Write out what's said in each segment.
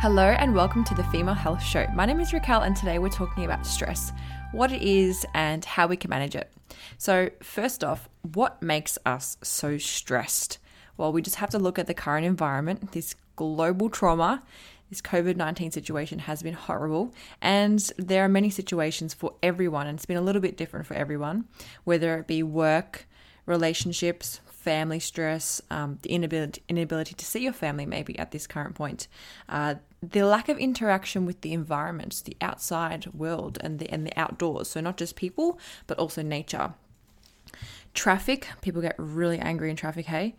Hello and welcome to the Female Health Show. My name is Raquel and today we're talking about stress, what it is and how we can manage it. So first off, what makes us so stressed? Well, we just have to look at the current environment, this global trauma. This COVID-19 situation has been horrible and there are many situations for everyone and it's been a little bit different for everyone, whether it be work, relationships, family stress, the inability to see your family maybe at this current point, the lack of interaction with the environment, the outside world and the outdoors. So not just people, but also nature. Traffic, people get really angry in traffic, hey?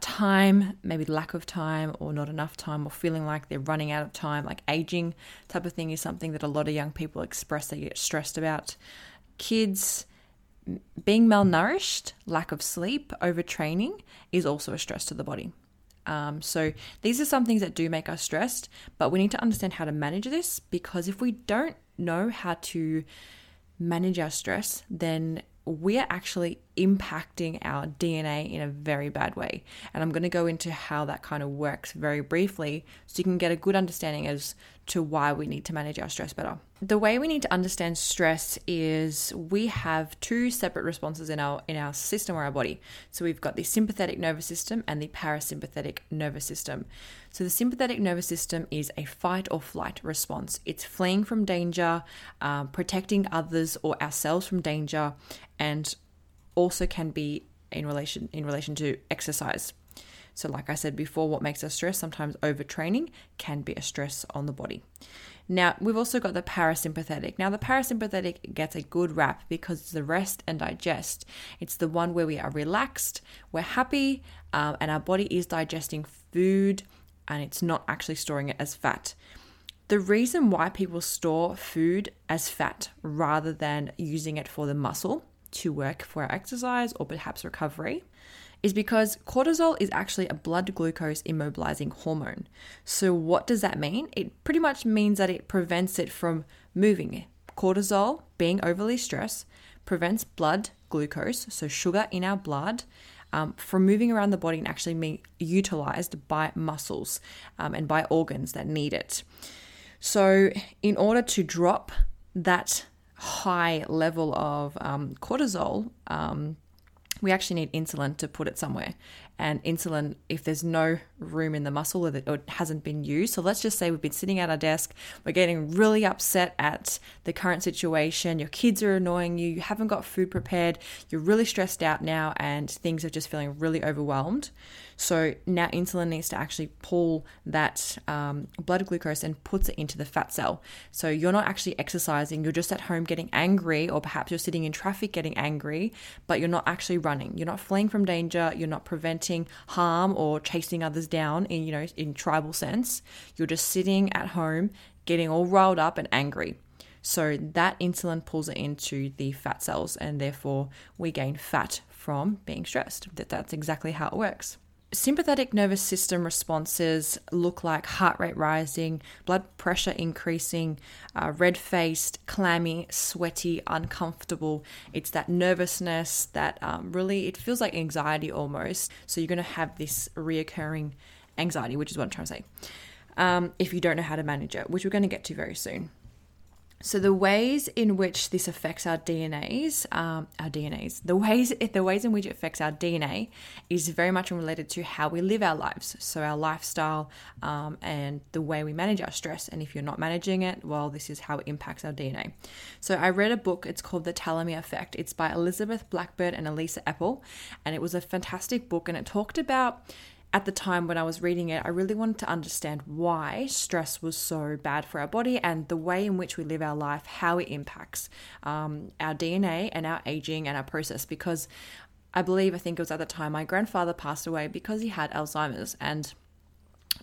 Time, maybe lack of time or not enough time or feeling like they're running out of time, like aging type of thing is something that a lot of young people express they get stressed about. Kids, being malnourished, lack of sleep, overtraining is also a stress to the body. So these are some things that do make us stressed, but we need to understand how to manage this because if we don't know how to manage our stress, then we are actually impacting our DNA in a very bad way. And I'm going to go into how that kind of works very briefly so you can get a good understanding as to why we need to manage our stress better. The way we need to understand stress is we have two separate responses in our system or our body. So we've got the sympathetic nervous system and the parasympathetic nervous system. So the sympathetic nervous system is a fight or flight response. It's fleeing from danger, protecting others or ourselves from danger, and also can be in relation to exercise. So like I said before, what makes us stressed, sometimes overtraining can be a stress on the body. Now, we've also got the parasympathetic. Now, the parasympathetic gets a good rap because it's the rest and digest. It's the one where we are relaxed, we're happy, and our body is digesting food and it's not actually storing it as fat. The reason why people store food as fat rather than using it for the muscle to work for our exercise or perhaps recovery is because cortisol is actually a blood glucose immobilizing hormone. So what does that mean? It pretty much means that it prevents it from moving. Cortisol, being overly stressed, prevents blood glucose, so sugar in our blood, from moving around the body and actually being utilized by muscles and by organs that need it. So in order to drop that high level of cortisol, we actually need insulin to put it somewhere. And insulin, if there's no room in the muscle or it hasn't been used, so let's just say we've been sitting at our desk, we're getting really upset at the current situation, your kids are annoying you, you haven't got food prepared, you're really stressed out now and things are just feeling really overwhelmed. So now insulin needs to actually pull that blood glucose and puts it into the fat cell. So you're not actually exercising, you're just at home getting angry or perhaps you're sitting in traffic getting angry, but you're not actually running, you're not fleeing from danger, you're not preventing harm or chasing others down in tribal sense. You're just sitting at home getting all riled up and angry. So that insulin pulls it into the fat cells and therefore we gain fat from being stressed. That's exactly how it works. Sympathetic nervous system responses look like heart rate rising, blood pressure increasing, red-faced, clammy, sweaty, uncomfortable. It's that nervousness that really, it feels like anxiety almost. So you're going to have this reoccurring anxiety, which is what I'm trying to say, if you don't know how to manage it, which we're going to get to very soon. So the ways in which this affects the ways in which it affects our DNA is very much related to how we live our lives. So our lifestyle and the way we manage our stress. And if you're not managing it, well, this is how it impacts our DNA. So I read a book, it's called The Telomere Effect. It's by Elizabeth Blackburn and Elisa Epel. And it was a fantastic book. And it talked about, at the time when I was reading it, I really wanted to understand why stress was so bad for our body and the way in which we live our life, how it impacts our DNA and our aging and our process. Because I think it was at the time my grandfather passed away because he had Alzheimer's, and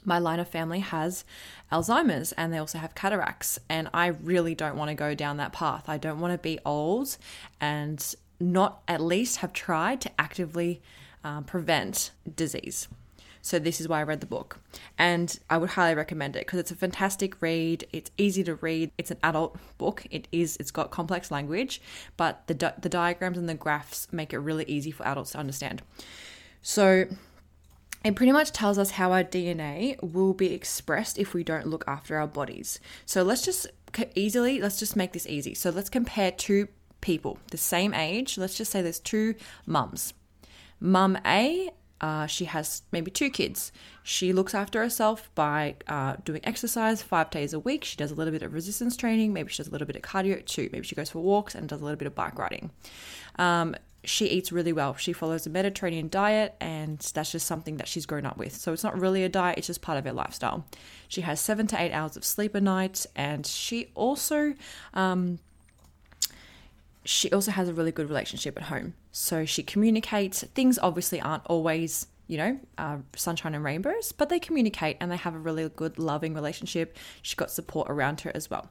my line of family has Alzheimer's and they also have cataracts, and I really don't want to go down that path. I don't want to be old and not at least have tried to actively prevent disease. So this is why I read the book, and I would highly recommend it because it's a fantastic read. It's easy to read. It's an adult book. It's got complex language, but the diagrams and the graphs make it really easy for adults to understand. So It pretty much tells us how our DNA will be expressed if we don't look after our bodies. So let's just make this easy. So let's compare two people the same age. Let's just say there's two mums. Mum A, she has maybe two kids. She looks after herself by doing exercise 5 days a week. She does a little bit of resistance training. Maybe she does a little bit of cardio too. Maybe she goes for walks and does a little bit of bike riding. She eats really well. She follows a Mediterranean diet, and that's just something that she's grown up with. So it's not really a diet, it's just part of her lifestyle. She has 7 to 8 hours of sleep a night, and she also has a really good relationship at home. So she communicates. Things obviously aren't always, sunshine and rainbows, but they communicate and they have a really good, loving relationship. She's got support around her as well.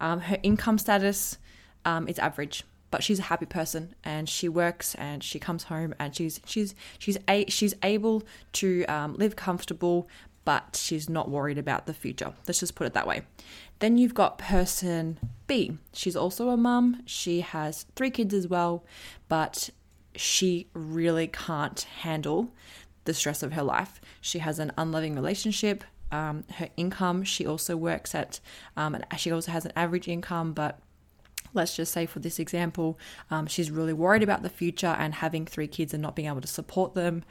Her income status is average. But she's a happy person, and she works, and she comes home, and she's able to live comfortable, but she's not worried about the future. Let's just put it that way. Then you've got person B. She's also a mum. She has 3 kids as well, but she really can't handle the stress of her life. She has an unloving relationship. Her income. She also works at. And she also has an average income, but. Let's just say for this example, she's really worried about the future and having 3 kids and not being able to support them.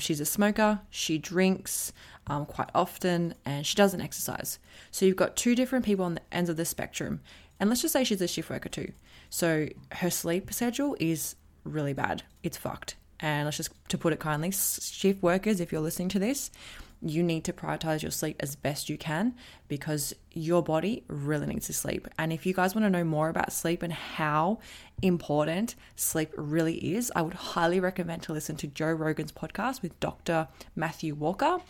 She's a smoker. She drinks quite often, and she doesn't exercise. So you've got two different people on the ends of the spectrum. And let's just say she's a shift worker too. So her sleep schedule is really bad. It's fucked. And let's just, to put it kindly, shift workers, if you're listening to this, you need to prioritize your sleep as best you can, because your body really needs to sleep. And if you guys want to know more about sleep and how important sleep really is, I would highly recommend to listen to Joe Rogan's podcast with Dr. Matthew Walker.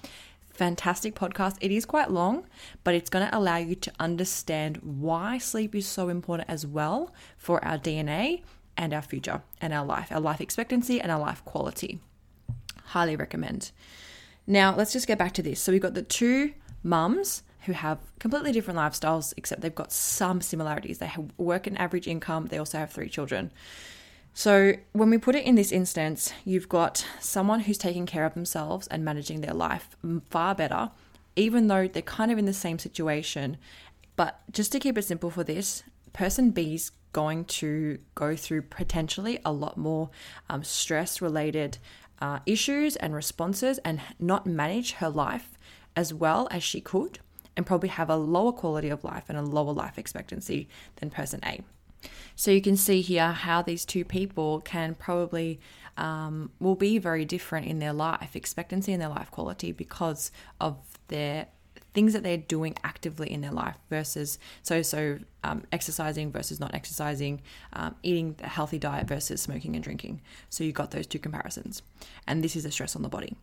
Fantastic podcast. It is quite long, but it's going to allow you to understand why sleep is so important as well for our DNA and our future and our life expectancy and our life quality. Highly recommend. Now, let's just get back to this. So we've got the two mums who have completely different lifestyles, except they've got some similarities. They work an average income. They also have 3 children. So when we put it in this instance, you've got someone who's taking care of themselves and managing their life far better, even though they're kind of in the same situation. But just to keep it simple for this, person B's going to go through potentially a lot more stress-related issues and responses, and not manage her life as well as she could, and probably have a lower quality of life and a lower life expectancy than person A. So you can see here how these two people can probably will be very different in their life expectancy and their life quality because of their things that they're doing actively in their life versus exercising versus not exercising, eating a healthy diet versus smoking and drinking. So you got those two comparisons, and this is the stress on the body.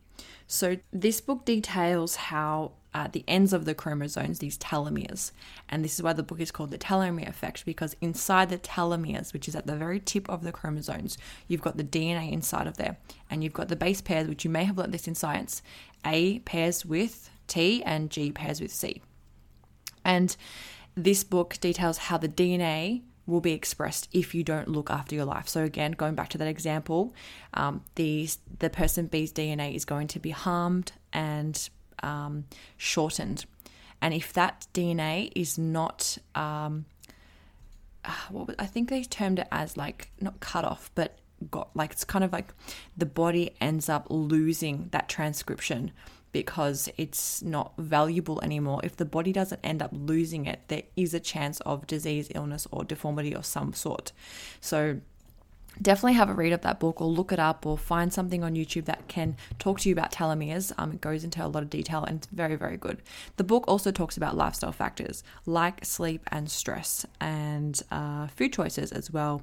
So this book details how the ends of the chromosomes, these telomeres, and this is why the book is called The Telomere Effect, because inside the telomeres, which is at the very tip of the chromosomes, you've got the DNA inside of there, and you've got the base pairs, which you may have learned this in science. A pairs with T and G pairs with C. And this book details how the DNA will be expressed if you don't look after your life. So again, going back to that example, the person B's DNA is going to be harmed and shortened. And if that DNA is not, I think they termed it as like, not cut off, but got like, it's kind of like the body ends up losing that transcription because it's not valuable anymore. If the body doesn't end up losing it, there is a chance of disease, illness, or deformity of some sort. So definitely have a read of that book, or look it up, or find something on YouTube that can talk to you about telomeres. It goes into a lot of detail, and it's very, very good. The book also talks about lifestyle factors like sleep and stress and food choices as well,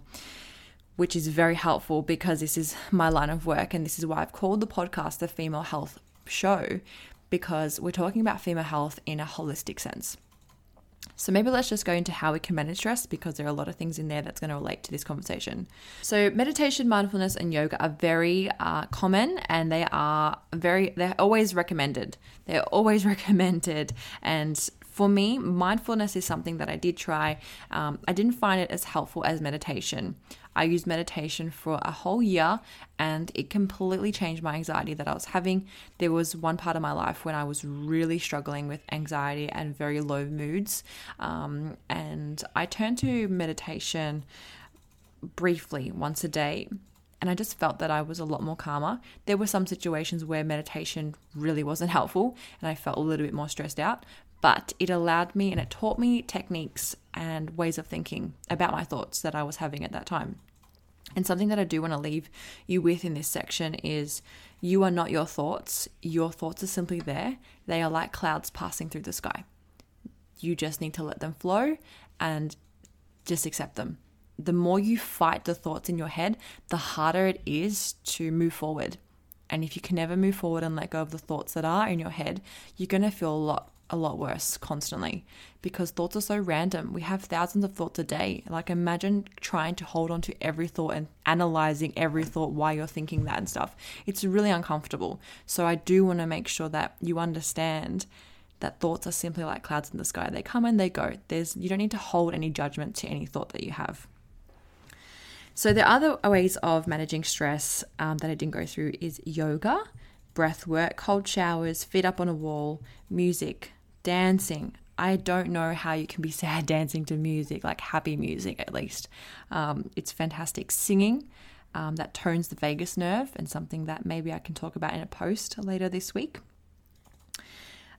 which is very helpful because this is my line of work, and this is why I've called the podcast The Female Health Show, because we're talking about female health in a holistic sense. So maybe let's just go into how we can manage stress, because there are a lot of things in there that's going to relate to this conversation. So meditation, mindfulness, and yoga are very common, and they're always recommended. And For me, mindfulness is something that I did try. I didn't find it as helpful as meditation. I used meditation for a whole year and it completely changed my anxiety that I was having. There was one part of my life when I was really struggling with anxiety and very low moods. And I turned to meditation briefly once a day. And I just felt that I was a lot more calmer. There were some situations where meditation really wasn't helpful and I felt a little bit more stressed out, but it allowed me and it taught me techniques and ways of thinking about my thoughts that I was having at that time. And something that I do want to leave you with in this section is you are not your thoughts. Your thoughts are simply there. They are like clouds passing through the sky. You just need to let them flow and just accept them. The more you fight the thoughts in your head, the harder it is to move forward. And if you can never move forward and let go of the thoughts that are in your head, you're going to feel a lot worse constantly, because thoughts are so random. We have thousands of thoughts a day. Like, imagine trying to hold on to every thought and analyzing every thought, why you're thinking that and stuff. It's really uncomfortable. So I do want to make sure that you understand that thoughts are simply like clouds in the sky. They come and they go. You don't need to hold any judgment to any thought that you have. So the other ways of managing stress that I didn't go through is yoga, breath work, cold showers, feet up on a wall, music, dancing. I don't know how you can be sad dancing to music, like happy music at least. It's fantastic. Singing, that tones the vagus nerve, and something that maybe I can talk about in a post later this week.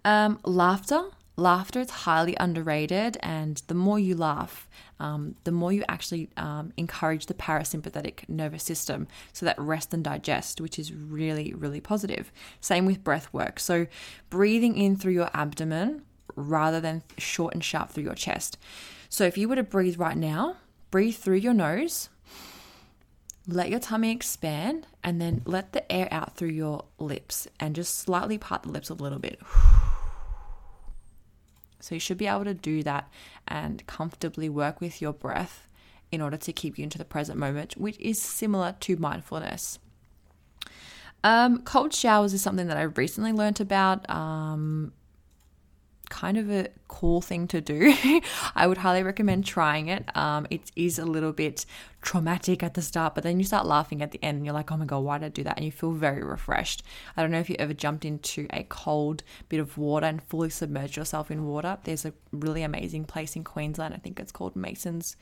Laughter. Laughter is highly underrated, and the more you laugh, the more you actually encourage the parasympathetic nervous system, so that rest and digest, which is really, really positive. Same with breath work. So breathing in through your abdomen rather than short and sharp through your chest. So if you were to breathe right now, breathe through your nose, let your tummy expand, and then let the air out through your lips and just slightly part the lips a little bit. So you should be able to do that and comfortably work with your breath in order to keep you into the present moment, which is similar to mindfulness. Cold showers is something that I recently learned about. Kind of a cool thing to do. I would highly recommend trying it. It is a little bit traumatic at the start, but then you start laughing at the end and you're like, oh my God, why did I do that? And you feel very refreshed. I don't know if you ever jumped into a cold bit of water and fully submerged yourself in water. There's a really amazing place in Queensland. I think it's called Mason's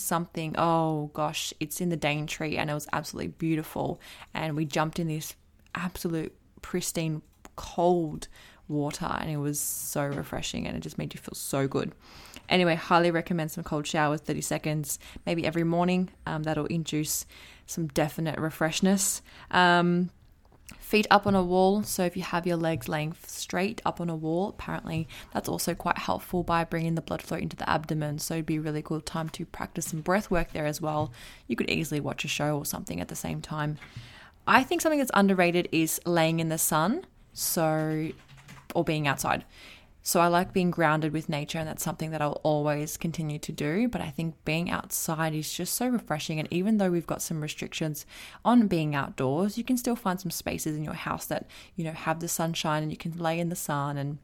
something. Oh gosh, it's in the Daintree, and it was absolutely beautiful. And we jumped in this absolute pristine cold water, and it was so refreshing, and it just made you feel so good. Anyway, highly recommend some cold showers, 30 seconds maybe every morning. That'll induce some definite refreshness. Feet up on a wall. So if you have your legs laying straight up on a wall, apparently that's also quite helpful by bringing the blood flow into the abdomen. So it'd be a really good time to practice some breath work there as well. You could easily watch a show or something at the same time. I think something that's underrated is laying in the sun. Or being outside. So I like being grounded with nature, and that's something that I'll always continue to do. But I think being outside is just so refreshing. And even though we've got some restrictions on being outdoors, you can still find some spaces in your house that, you know, have the sunshine and you can lay in the sun. And,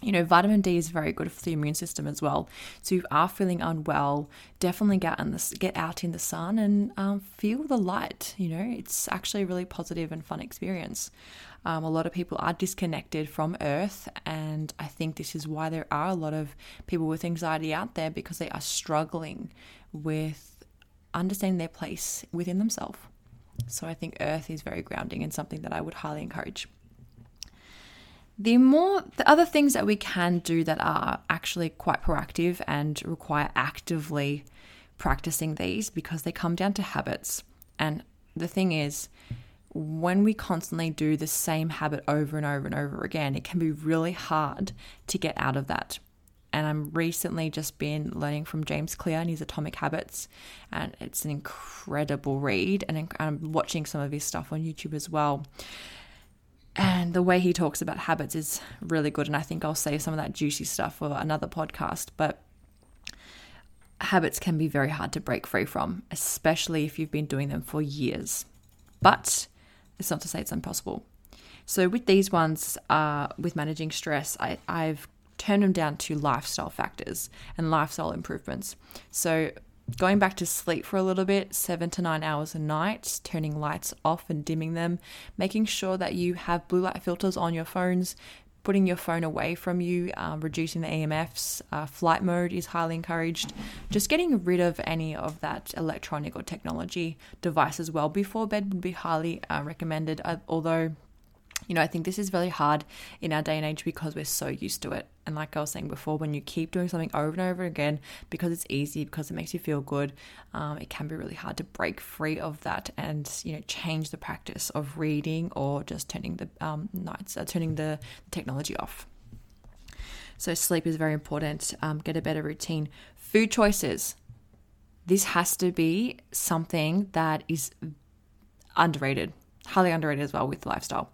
you know, vitamin D is very good for the immune system as well. So if you are feeling unwell, definitely get out in the sun and feel the light. You know, it's actually a really positive and fun experience. A lot of people are disconnected from Earth, and I think this is why there are a lot of people with anxiety out there, because they are struggling with understanding their place within themselves. So I think Earth is very grounding and something that I would highly encourage. The other things that we can do that are actually quite proactive and require actively practicing these, because they come down to habits. And the thing is, when we constantly do the same habit over and over and over again, it can be really hard to get out of that. And I'm recently just been learning from James Clear and his Atomic Habits, and it's an incredible read, and I'm watching some of his stuff on YouTube as well. And the way he talks about habits is really good, and I think I'll save some of that juicy stuff for another podcast, but habits can be very hard to break free from, especially if you've been doing them for years. But it's not to say it's impossible. So with these ones, with managing stress, I've turn them down to lifestyle factors and lifestyle improvements. So going back to sleep for a little bit, 7 to 9 hours a night, turning lights off and dimming them, making sure that you have blue light filters on your phones, putting your phone away from you, reducing the EMFs, flight mode is highly encouraged, just getting rid of any of that electronic or technology devices well before bed would be highly recommended, although, you know, I think this is very hard in our day and age because we're so used to it. And like I was saying before, when you keep doing something over and over again because it's easy, because it makes you feel good, it can be really hard to break free of that and, you know, change the practice of reading or just turning the turning the technology off. So sleep is very important. Get a better routine. Food choices. This has to be something that is underrated. Highly underrated as well with lifestyle.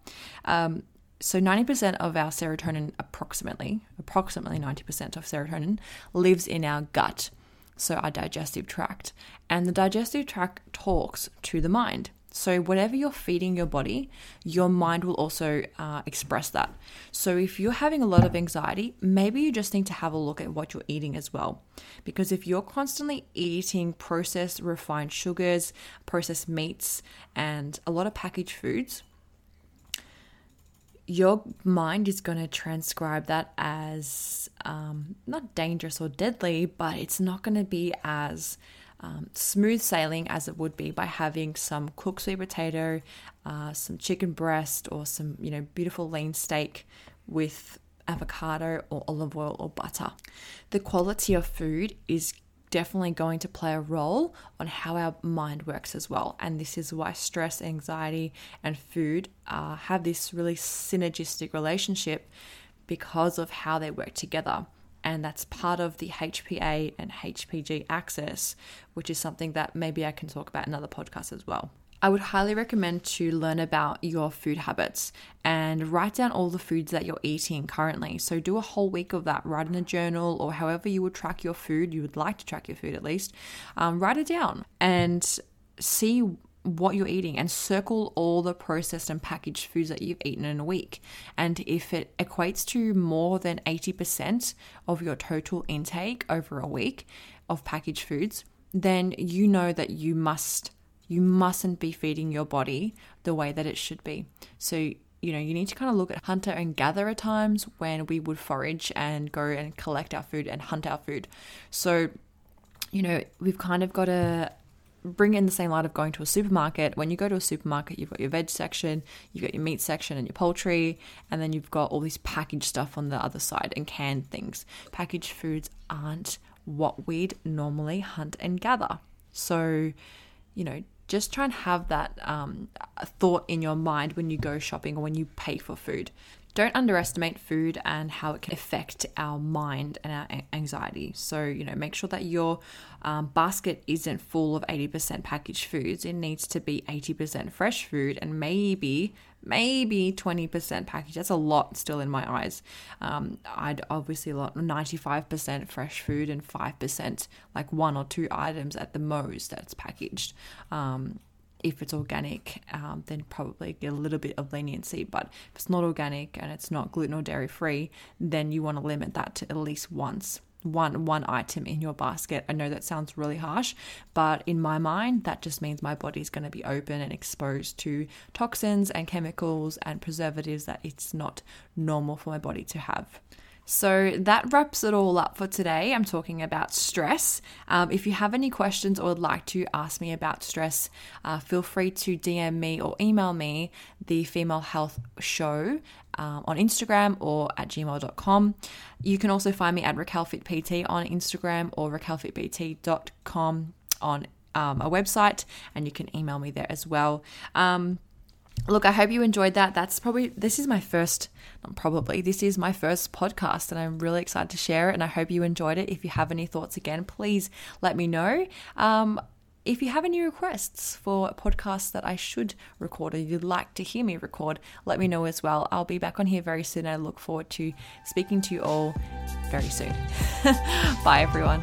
So 90% of our serotonin, approximately 90% of serotonin lives in our gut, so our digestive tract. And the digestive tract talks to the mind. So whatever you're feeding your body, your mind will also express that. So if you're having a lot of anxiety, maybe you just need to have a look at what you're eating as well. Because if you're constantly eating processed, refined sugars, processed meats, and a lot of packaged foods, your mind is going to transcribe that as not dangerous or deadly, but it's not going to be as smooth sailing as it would be by having some cooked sweet potato, some chicken breast, or some, you know, beautiful lean steak with avocado or olive oil or butter. The quality of food is definitely going to play a role on how our mind works as well. And this is why stress, anxiety, and food have this really synergistic relationship because of how they work together. And that's part of the HPA and HPG axis, which is something that maybe I can talk about in another podcast as well. I would highly recommend to learn about your food habits and write down all the foods that you're eating currently. So do a whole week of that. Write in a journal or however you would track your food. You would like to track your food at least. Write it down and see what you're eating and circle all the processed and packaged foods that you've eaten in a week. And if it equates to more than 80% of your total intake over a week of packaged foods, then you know that you mustn't be feeding your body the way that it should be. So, you know, you need to kind of look at hunter and gatherer times when we would forage and go and collect our food and hunt our food. So, you know, we've kind of got to bring in the same light of going to a supermarket. When you go to a supermarket, you've got your veg section, you've got your meat section and your poultry, and then you've got all this packaged stuff on the other side and canned things. Packaged foods aren't what we'd normally hunt and gather. So, you know, just try and have that thought in your mind when you go shopping or when you pay for food. Don't underestimate food and how it can affect our mind and our anxiety. So, you know, make sure that your basket isn't full of 80% packaged foods. It needs to be 80% fresh food and maybe 20% packaged. That's a lot still in my eyes. I'd obviously lot 95% fresh food and 5% like one or two items at the most that's packaged. If it's organic, then probably get a little bit of leniency. But if it's not organic and it's not gluten or dairy free, then you want to limit that to at least one item in your basket. I know that sounds really harsh, but in my mind, that just means my body's going to be open and exposed to toxins and chemicals and preservatives that it's not normal for my body to have. So that wraps it all up for today. I'm talking about stress. If you have any questions or would like to ask me about stress, feel free to DM me or email me, The Female Health Show, on Instagram or at gmail.com. You can also find me at RaquelFitPT on Instagram or raquelfitpt.com on a website, and you can email me there as well. Look, I hope you enjoyed that. This is my first podcast, and I'm really excited to share it, and I hope you enjoyed it. If you have any thoughts, again, please let me know. If you have any requests for podcasts that I should record or you'd like to hear me record, let me know as well. I'll be back on here very soon. I look forward to speaking to you all very soon. Bye, everyone.